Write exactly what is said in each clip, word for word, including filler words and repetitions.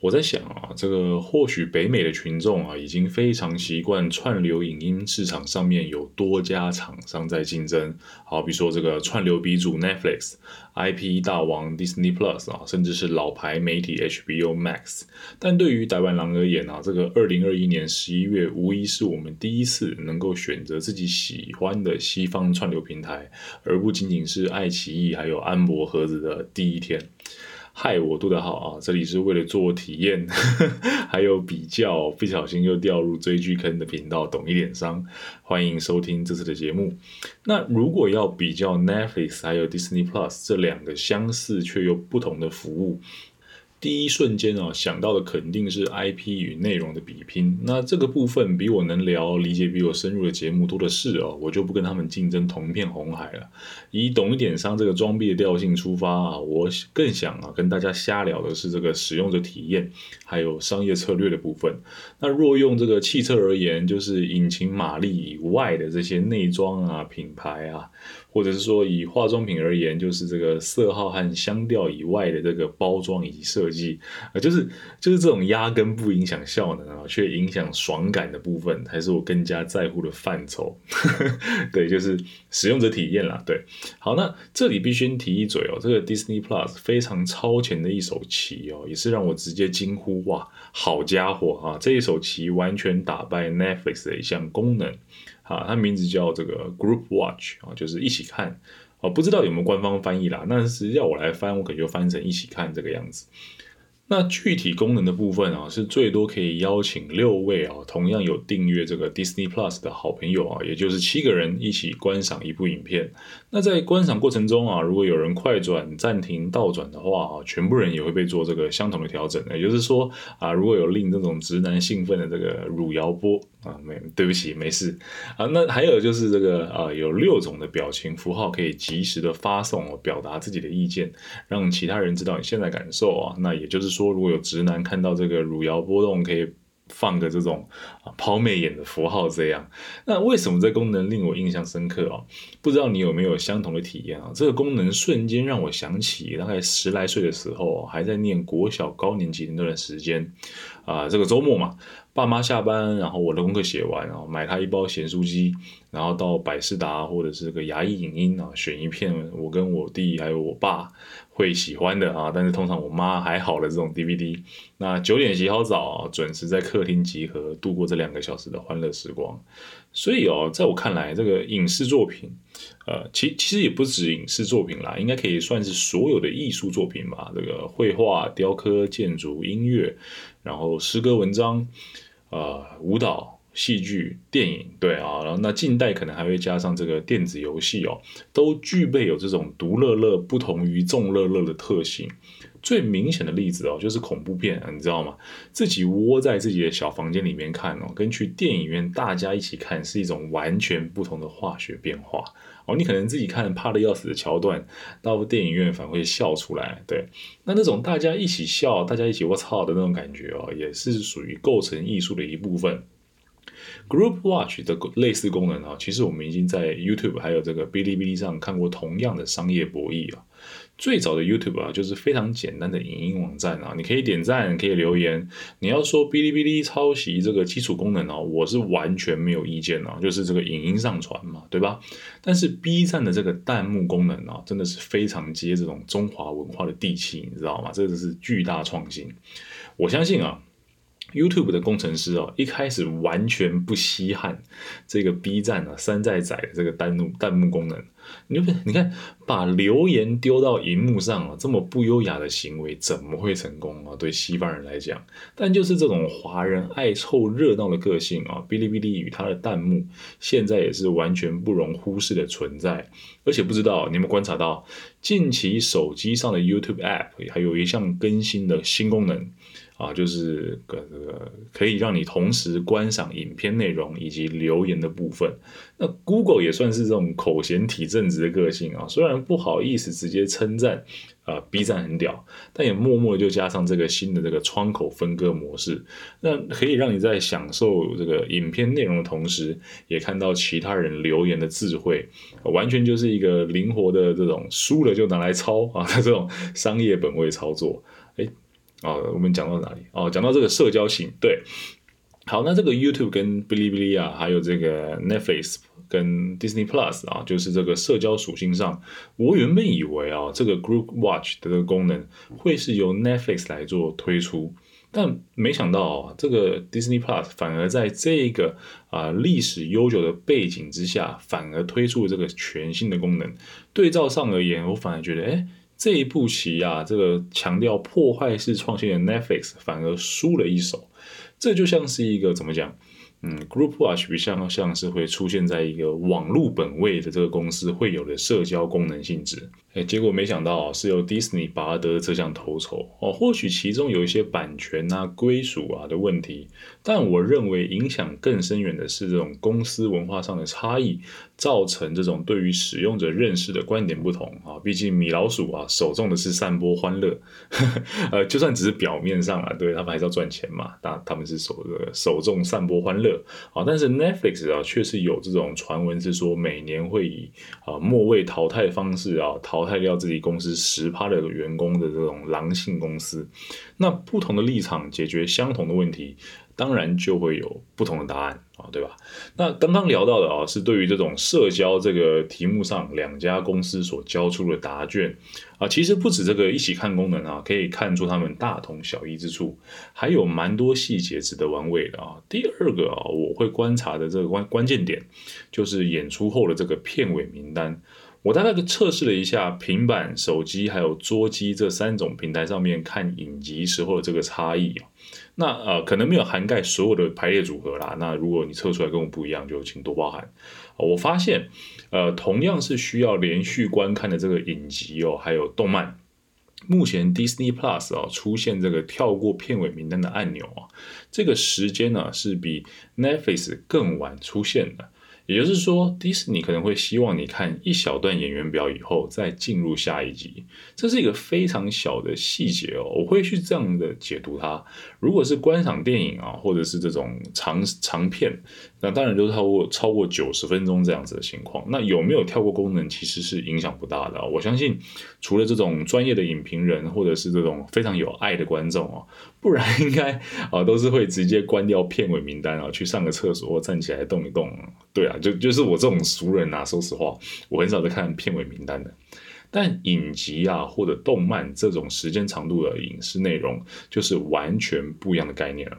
我在想啊，这个或许北美的群众啊，已经非常习惯串流影音市场上面有多家厂商在竞争，好比说这个串流鼻祖 Netflix、I P 大王 Disney Plus 啊，甚至是老牌媒体 H B O Max。但对于台湾人而言啊，这个二零二一年十一月无疑是我们第一次能够选择自己喜欢的西方串流平台，而不仅仅是爱奇艺还有安博盒子的第一天。嗨，我杜德浩啊，这里是为了做体验呵呵还有比较，不小心又掉入追剧坑的频道懂一点商，欢迎收听这次的节目。那如果要比较 Netflix 还有 Disney Plus 这两个相似却又不同的服务，第一瞬间、啊、想到的肯定是 I P 与内容的比拼，那这个部分比我能聊理解比我深入的节目多的是、啊、我就不跟他们竞争同一片红海了。以懂一点商这个装逼的调性出发、啊、我更想、啊、跟大家瞎聊的是这个使用者体验还有商业策略的部分。那若用这个汽车而言，就是引擎马力以外的这些内装啊、品牌啊，或者是说以化妆品而言，就是这个色号和香调以外的这个包装以及设计、呃、就是就是这种压根不影响效能啊，却影响爽感的部分，才是我更加在乎的范畴。对，就是使用者体验啦。对，好，那这里必须提一嘴哦，这个 Disney Plus 非常超前的一手棋哦，也是让我直接惊呼哇，好家伙啊！这一手棋完全打败 Netflix 的一项功能。啊，它名字叫这个 groupwatch 啊，就是一起看啊，不知道有没有官方翻译啦。但是要我来翻，我可能就翻成一起看这个样子。那具体功能的部分啊，是最多可以邀请六位啊，同样有订阅这个 Disney Plus 的好朋友啊，也就是七个人一起观赏一部影片。那在观赏过程中啊，如果有人快转、暂停、倒转的话啊，全部人也会被做这个相同的调整。也就是说啊，如果有令这种直男兴奋的这个乳摇波啊，没，对不起，没事啊。那还有就是这个啊，有六种的表情符号可以及时的发送哦，表达自己的意见，让其他人知道你现在感受啊。那也就是说。说如果有直男看到这个乳摇波动，可以放个这种抛媚眼的符号这样。那为什么这功能令我印象深刻啊？不知道你有没有相同的体验啊？这个功能瞬间让我想起大概十来岁的时候，还在念国小高年级的那段时间啊、呃，这个周末嘛。爸妈下班，然后我的功课写完，然后买他一包咸酥鸡，然后到百事达或者是这个牙医影音啊，选一片我跟我弟还有我爸会喜欢的啊，但是通常我妈还好的这种 D V D。那九点洗好澡，准时在客厅集合，度过这两个小时的欢乐时光。所以哦，在我看来，这个影视作品，呃，其其实也不止影视作品啦，应该可以算是所有的艺术作品吧。这个绘画、雕刻、建筑、音乐。然后诗歌文章呃舞蹈戏剧电影，对啊，然后那近代可能还会加上这个电子游戏哦，都具备有这种独乐乐不同于众乐乐的特性。最明显的例子哦，就是恐怖片、啊、你知道吗？自己窝在自己的小房间里面看哦，跟去电影院大家一起看是一种完全不同的化学变化哦。你可能自己看怕得要死的桥段，到电影院反而会笑出来。对，那那种大家一起笑、大家一起我操的那种感觉哦，也是属于构成艺术的一部分。Group Watch 的类似功能啊，其实我们已经在 YouTube 还有这个 Bilibili 上看过同样的商业博弈啊。最早的 YouTube 啊，就是非常简单的影音网站啊，你可以点赞，可以留言。你要说 Bilibili 抄袭这个基础功能啊，我是完全没有意见啊，就是这个影音上传嘛，对吧？但是 B 站的这个弹幕功能啊，真的是非常接这种中华文化的地气，你知道吗？这就是巨大创新。我相信啊。YouTube 的工程师哦，一开始完全不稀罕这个 B 站啊山寨仔的这个弹幕弹幕功能，你就你看把留言丢到荧幕上啊，这么不优雅的行为怎么会成功啊？对西方人来讲，但就是这种华人爱凑热闹的个性啊，哔哩哔哩与它的弹幕现在也是完全不容忽视的存在。而且不知道你有没有观察到，近期手机上的 YouTube App 还有一项更新的新功能。啊，就是可以让你同时观赏影片内容以及留言的部分。那 Google 也算是这种口嫌体正直的个性啊，虽然不好意思直接称赞啊 B 站很屌，但也默默就加上这个新的这个窗口分割模式，那可以让你在享受这个影片内容的同时，也看到其他人留言的智慧，完全就是一个灵活的这种输了就拿来抄啊这种商业本位操作。哎。哦，我们讲到哪里？哦，讲到这个社交性，对。好，那这个 YouTube 跟 Bilibili 啊，还有这个 Netflix 跟 Disney Plus 啊，就是这个社交属性上，我原本以为啊，这个 groupwatch 的这个功能会是由 Netflix 来做推出，但没想到啊，这个 Disney Plus 反而在这个啊历史悠久的背景之下，反而推出这个全新的功能。对照上而言，我反而觉得，哎。这一步棋啊，这个强调破坏式创新的 Netflix 反而输了一手，这就像是一个怎么讲？嗯 ，Groupwatch 比较像是会出现在一个网络本位的这个公司会有的社交功能性质。哎，结果没想到、啊、是由 Disney 拔得这项头筹哦。或许其中有一些版权啊、归属啊的问题，但我认为影响更深远的是这种公司文化上的差异。造成这种对于使用者认识的观点不同啊，毕竟米老鼠啊首重的是散播欢乐，呵呵呃，就算只是表面上啊，对他们还是要赚钱嘛，那他们是首首重散播欢乐啊，但是 Netflix 啊确实有这种传闻是说每年会以啊末位淘汰方式啊淘汰掉自己公司 百分之十 的员工的这种狼性公司，那不同的立场解决相同的问题。当然就会有不同的答案啊，对吧？那刚刚聊到的啊，是对于这种社交这个题目上，两家公司所交出的答卷啊，其实不止这个一起看功能啊，可以看出他们大同小异之处，还有蛮多细节值得玩味的啊。第二个啊，我会观察的这个关关键点，就是演出后的这个片尾名单。我大概测试了一下平板、手机还有桌机这三种平台上面看影集时候的这个差异啊。那呃，可能没有涵盖所有的排列组合啦。那如果你测出来跟我不一样，就请多包涵。呃、我发现，呃，同样是需要连续观看的这个影集哦，还有动漫。目前 Disney Plus 啊出现这个跳过片尾名单的按钮啊，这个时间呢、啊、是比 Netflix 更晚出现的。也就是说，迪士尼可能会希望你看一小段演员表以后再进入下一集，这是一个非常小的细节哦，我会去这样的解读它。如果是观赏电影啊，或者是这种 长, 长片，那当然就是超过超过九十分钟这样子的情况。那有没有跳过功能其实是影响不大的、啊、我相信除了这种专业的影评人或者是这种非常有爱的观众啊，不然应该啊都是会直接关掉片尾名单啊，去上个厕所或站起来动一动。对啊。就, 就是我这种俗人啊，说实话我很少在看片尾名单的，但影集啊或者动漫这种时间长度的影视内容就是完全不一样的概念了。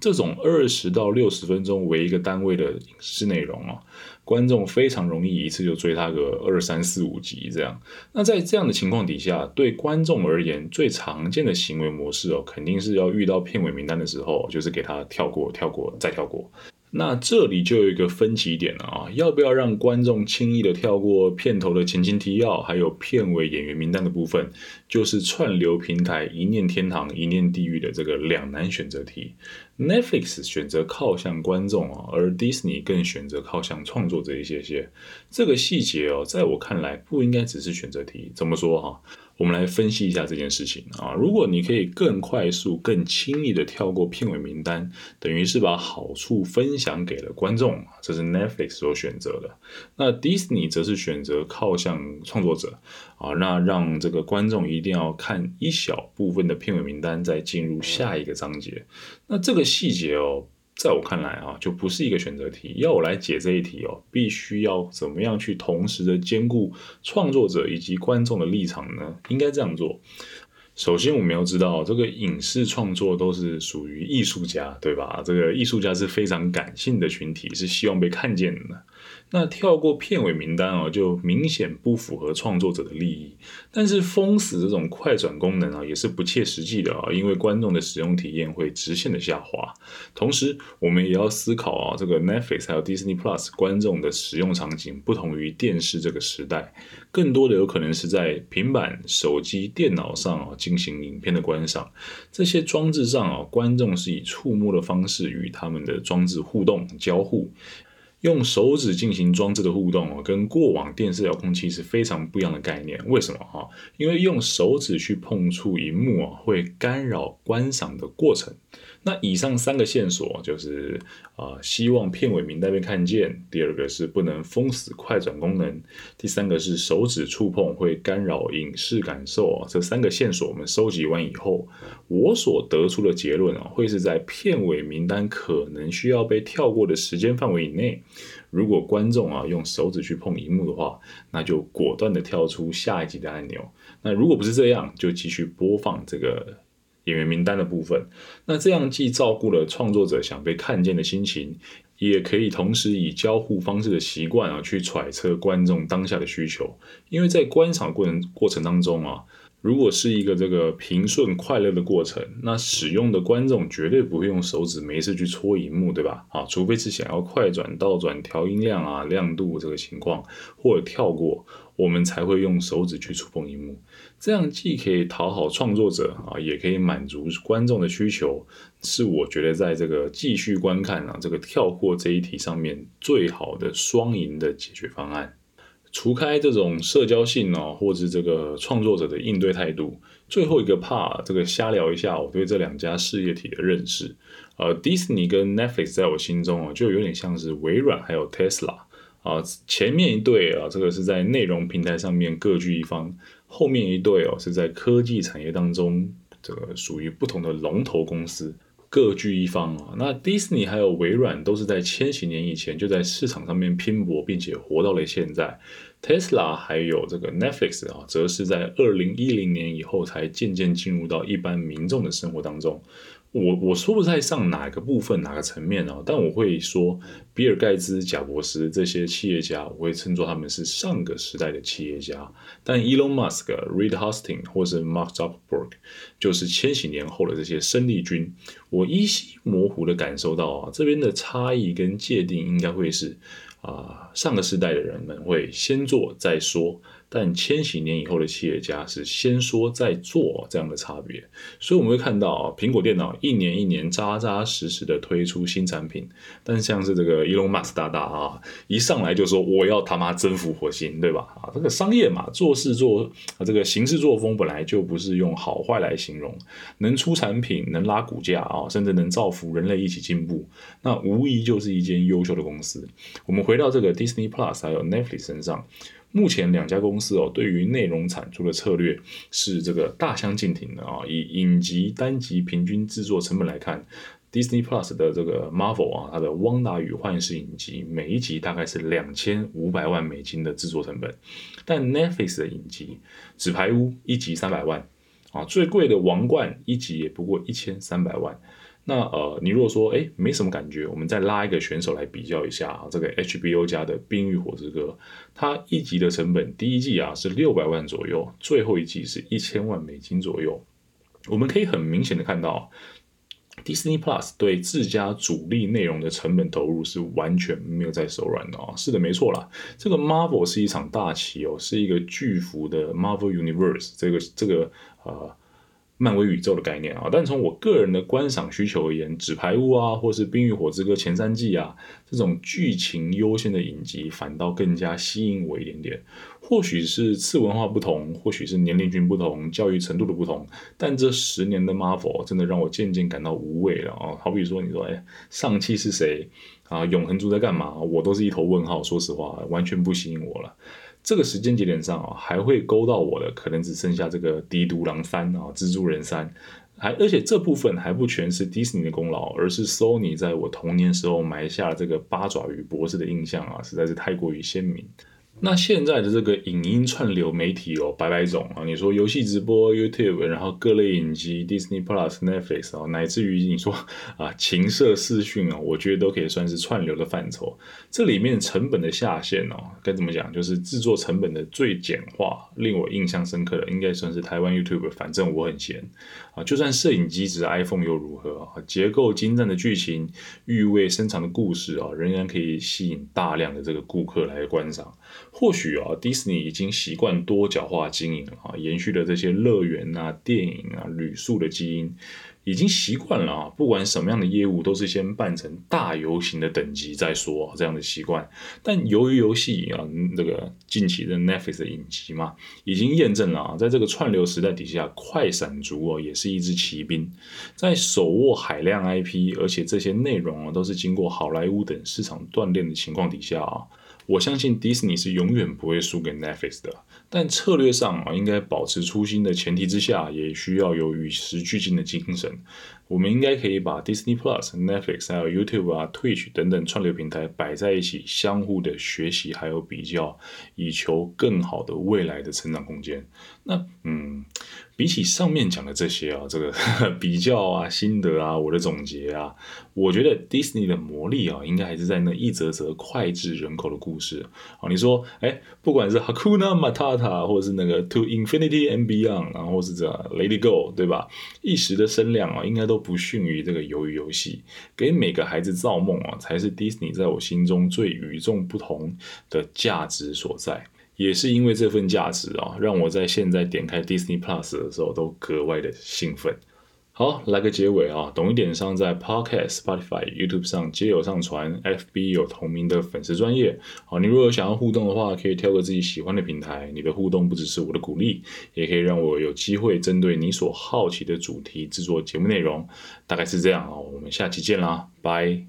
这种二十到六十分钟为一个单位的影视内容啊，观众非常容易一次就追它个二三四五集这样。那在这样的情况底下，对观众而言最常见的行为模式哦，肯定是要遇到片尾名单的时候就是给它跳过跳过再跳过。那这里就有一个分歧点啊，要不要让观众轻易的跳过片头的前情提要，还有片尾演员名单的部分，就是串流平台一念天堂一念地狱的这个两难选择题。 Netflix 选择靠向观众啊，而 Disney 更选择靠向创作者一些些。这个细节哦，在我看来不应该只是选择题。怎么说哈、啊？我们来分析一下这件事情啊。如果你可以更快速更轻易的跳过片尾名单，等于是把好处分享给了观众，这是 Netflix 所选择的。那 Disney 则是选择靠向创作者啊，那让这个观众一定要看一小部分的片尾名单再进入下一个章节。那这个细节哦，在我看来啊，就不是一个选择题。要我来解这一题哦，必须要怎么样去同时的兼顾创作者以及观众的立场呢？应该这样做。首先我们要知道，这个影视创作都是属于艺术家，对吧？这个艺术家是非常感性的群体，是希望被看见的。那跳过片尾名单哦，就明显不符合创作者的利益。但是封死这种快转功能啊，也是不切实际的啊，因为观众的使用体验会直线的下滑。同时，我们也要思考啊，这个 Netflix 还有 Disney Plus 观众的使用场景不同于电视这个时代，更多的有可能是在平板、手机、电脑上啊进行影片的观赏。这些装置上啊，观众是以触摸的方式与他们的装置互动交互。用手指进行装置的互动、哦、跟过往电视遥控器是非常不一样的概念。为什么、哦、因为用手指去碰触萤幕、哦、会干扰观赏的过程。那以上三个线索就是、呃、希望片尾名单被看见，第二个是不能封死快转功能，第三个是手指触碰会干扰影视感受、哦、这三个线索我们收集完以后，我所得出的结论、哦、会是在片尾名单可能需要被跳过的时间范围以内，如果观众、啊、用手指去碰萤幕的话，那就果断的跳出下一集的按钮。那如果不是这样，就继续播放这个演员名单的部分。那这样既照顾了创作者想被看见的心情，也可以同时以交互方式的习惯、啊、去揣测观众当下的需求。因为在观赏过程过程当中啊，如果是一个这个平顺快乐的过程，那使用的观众绝对不会用手指没事去戳萤幕，对吧？啊，除非是想要快转、倒转、调音量啊、亮度这个情况，或者跳过，我们才会用手指去触碰萤幕。这样既可以讨好创作者啊，也可以满足观众的需求，是我觉得在这个继续观看啊、这个跳过这一题上面最好的双赢的解决方案。除开这种社交性、哦、或者这个创作者的应对态度，最后一个 part 这个瞎聊一下我对这两家事业体的认识。呃 Disney 跟 Netflix 在我心中、哦、就有点像是微软还有 Tesla、呃、前面一对、啊、这个是在内容平台上面各据一方，后面一对、哦、是在科技产业当中这个属于不同的龙头公司，各据一方、啊、那 Disney 还有微软都是在千禧年以前就在市场上面拼搏，并且活到了现在。 Tesla 还有这个 Netflix、啊、则是在二零一零年以后才渐渐进入到一般民众的生活当中。 我, 我说不太上哪个部分哪个层面、啊、但我会说比尔盖茨、贾伯斯这些企业家，我会称作他们是上个时代的企业家，但 Elon Musk、Reed Hastings 或是 Mark Zuckerberg 就是千禧年后的这些生力军。我依稀模糊的感受到、啊、这边的差异跟界定应该会是、呃、上个世代的人们会先做再说，但千禧年以后的企业家是先说再做、啊、这样的差别。所以我们会看到、啊、苹果电脑一年一年扎扎实实的推出新产品，但像是这个 Elon Musk 大大、啊、一上来就说我要他妈征服火星，对吧、啊、这个商业嘛，做事做、啊、这个行事作风本来就不是用好坏来形容，能出产品能拉股价、啊、甚至能造福人类一起进步，那无疑就是一间优秀的公司。我们回到这个 Disney Plus 还有 Netflix 身上，目前两家公司、哦、对于内容产出的策略是这个大相径庭的、哦、以影集单集平均制作成本来看， Disney Plus 的这个 Marvel、啊、它的汪达与幻视影集每一集大概是两千五百万美金的制作成本，但 Netflix 的影集纸牌屋一集三百万、啊、最贵的王冠一集也不过一千三百万。那呃，你如果说哎没什么感觉，我们再拉一个选手来比较一下、啊、这个 H B O 家的《冰与火之歌》，它一集的成本第一季啊是六百万左右，最后一季是一千万美金左右。我们可以很明显的看到 Disney Plus 对自家主力内容的成本投入是完全没有在手软的、哦、是的，没错啦，这个 Marvel 是一场大棋哦，是一个巨幅的 Marvel Universe 这个这个呃漫威宇宙的概念啊，但从我个人的观赏需求而言，纸牌屋啊或是冰与火之歌前三季啊这种剧情优先的影集反倒更加吸引我一点点。或许是次文化不同，或许是年龄群不同，教育程度的不同，但这十年的 Marvel 真的让我渐渐感到无味了啊。好比说你说哎上汽是谁啊，永恒族在干嘛，我都是一头问号，说实话完全不吸引我了。这个时间节点上、啊、还会勾到我的可能只剩下这个敌独狼三、啊、蜘蛛人三，还而且这部分还不全是 Disney 的功劳，而是 Sony 在我童年时候埋下这个八爪鱼博士的印象啊，实在是太过于鲜明。那现在的这个影音串流媒体哦，百百种啊，你说游戏直播 YouTube， 然后各类影集 Disney Plus Netflix 哦，乃至于你说啊情色视讯哦，我觉得都可以算是串流的范畴。这里面成本的下限哦，该怎么讲，就是制作成本的最简化。令我印象深刻的应该算是台湾 YouTube 反正我很闲啊，就算摄影机只 iPhone 又如何啊，结构精湛的剧情，韵味深长的故事啊，仍然可以吸引大量的这个顾客来观赏。或许啊，迪士尼已经习惯多角化经营啊，延续了这些乐园啊、电影啊、旅宿的基因，已经习惯了啊，不管什么样的业务都是先办成大游行的等级再说，这样的习惯。但由于游戏啊，这个近期的 Netflix 的影集嘛，已经验证了啊，在这个串流时代底下，快闪族哦也是一支骑兵，在手握海量 I P， 而且这些内容啊都是经过好莱坞等市场锻炼的情况底下啊。我相信 Disney 是永远不会输给 Netflix 的，但策略上啊，应该保持初心的前提之下，也需要有与时俱进的精神。我们应该可以把 Disney Plus、Netflix 还有 YouTube 啊、Twitch 等等串流平台摆在一起，相互的学习还有比较，以求更好的未来的成长空间。那嗯，比起上面讲的这些啊，这个呵呵比较啊、心得啊、我的总结啊，我觉得 Disney 的魔力啊，应该还是在那一则则脍炙人口的故事啊。你说，哎，不管是 Hakuna Matata 或是那个 To Infinity and Beyond， 然后是这 Lady Go， 对吧？一时的声量啊，应该都不逊于这个鱿鱼游戏，给每个孩子造梦啊，才是 Disney 在我心中最与众不同的价值所在。也是因为这份价值啊，让我在现在点开 Disney Plus 的时候都格外的兴奋。好，来个结尾啊！懂一点上在 Podcast、Spotify、YouTube 上皆有上传 ，F B 有同名的粉丝专页。好，你如果想要互动的话，可以挑个自己喜欢的平台。你的互动不只是我的鼓励，也可以让我有机会针对你所好奇的主题制作节目内容。大概是这样啊，我们下期见啦，拜。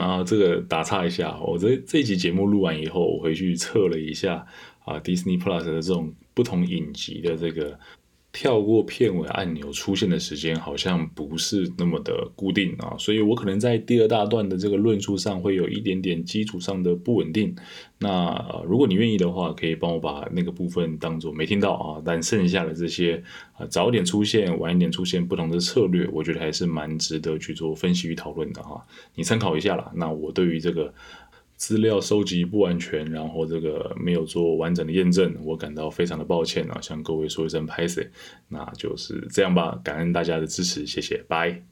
啊，这个打岔一下，我这这一集节目录完以后，我回去测了一下啊 ，Disney Plus 的这种不同影集的这个。跳过片尾按钮出现的时间好像不是那么的固定啊，所以我可能在第二大段的这个论述上会有一点点基础上的不稳定。那、呃、如果你愿意的话，可以帮我把那个部分当作没听到啊，但剩下的这些、呃、早点出现、晚一点出现不同的策略，我觉得还是蛮值得去做分析与讨论的哈，你参考一下啦。那我对于这个资料收集不完全，然后这个没有做完整的验证，我感到非常的抱歉啊，向各位说一声抱歉，那就是这样吧，感恩大家的支持，谢谢，拜。